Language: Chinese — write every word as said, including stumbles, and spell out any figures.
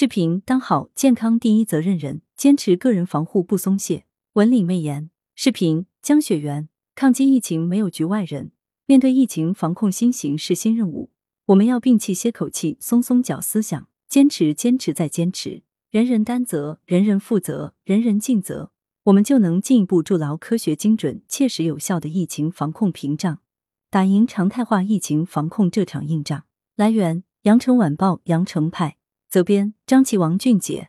视频当好健康第一责任人，坚持个人防护不松懈。文理媚言，视频江雪原，抗击疫情没有局外人，面对疫情防控新形势新任务，我们要摒弃歇口气、松松脚思想，坚持、坚持再坚持，人人担责、人人负责、人人尽责，我们就能进一步筑牢科学、精准、切实有效的疫情防控屏障，打赢常态化疫情防控这场硬仗。来源：羊城晚报羊城派，责编：张琪、王俊杰。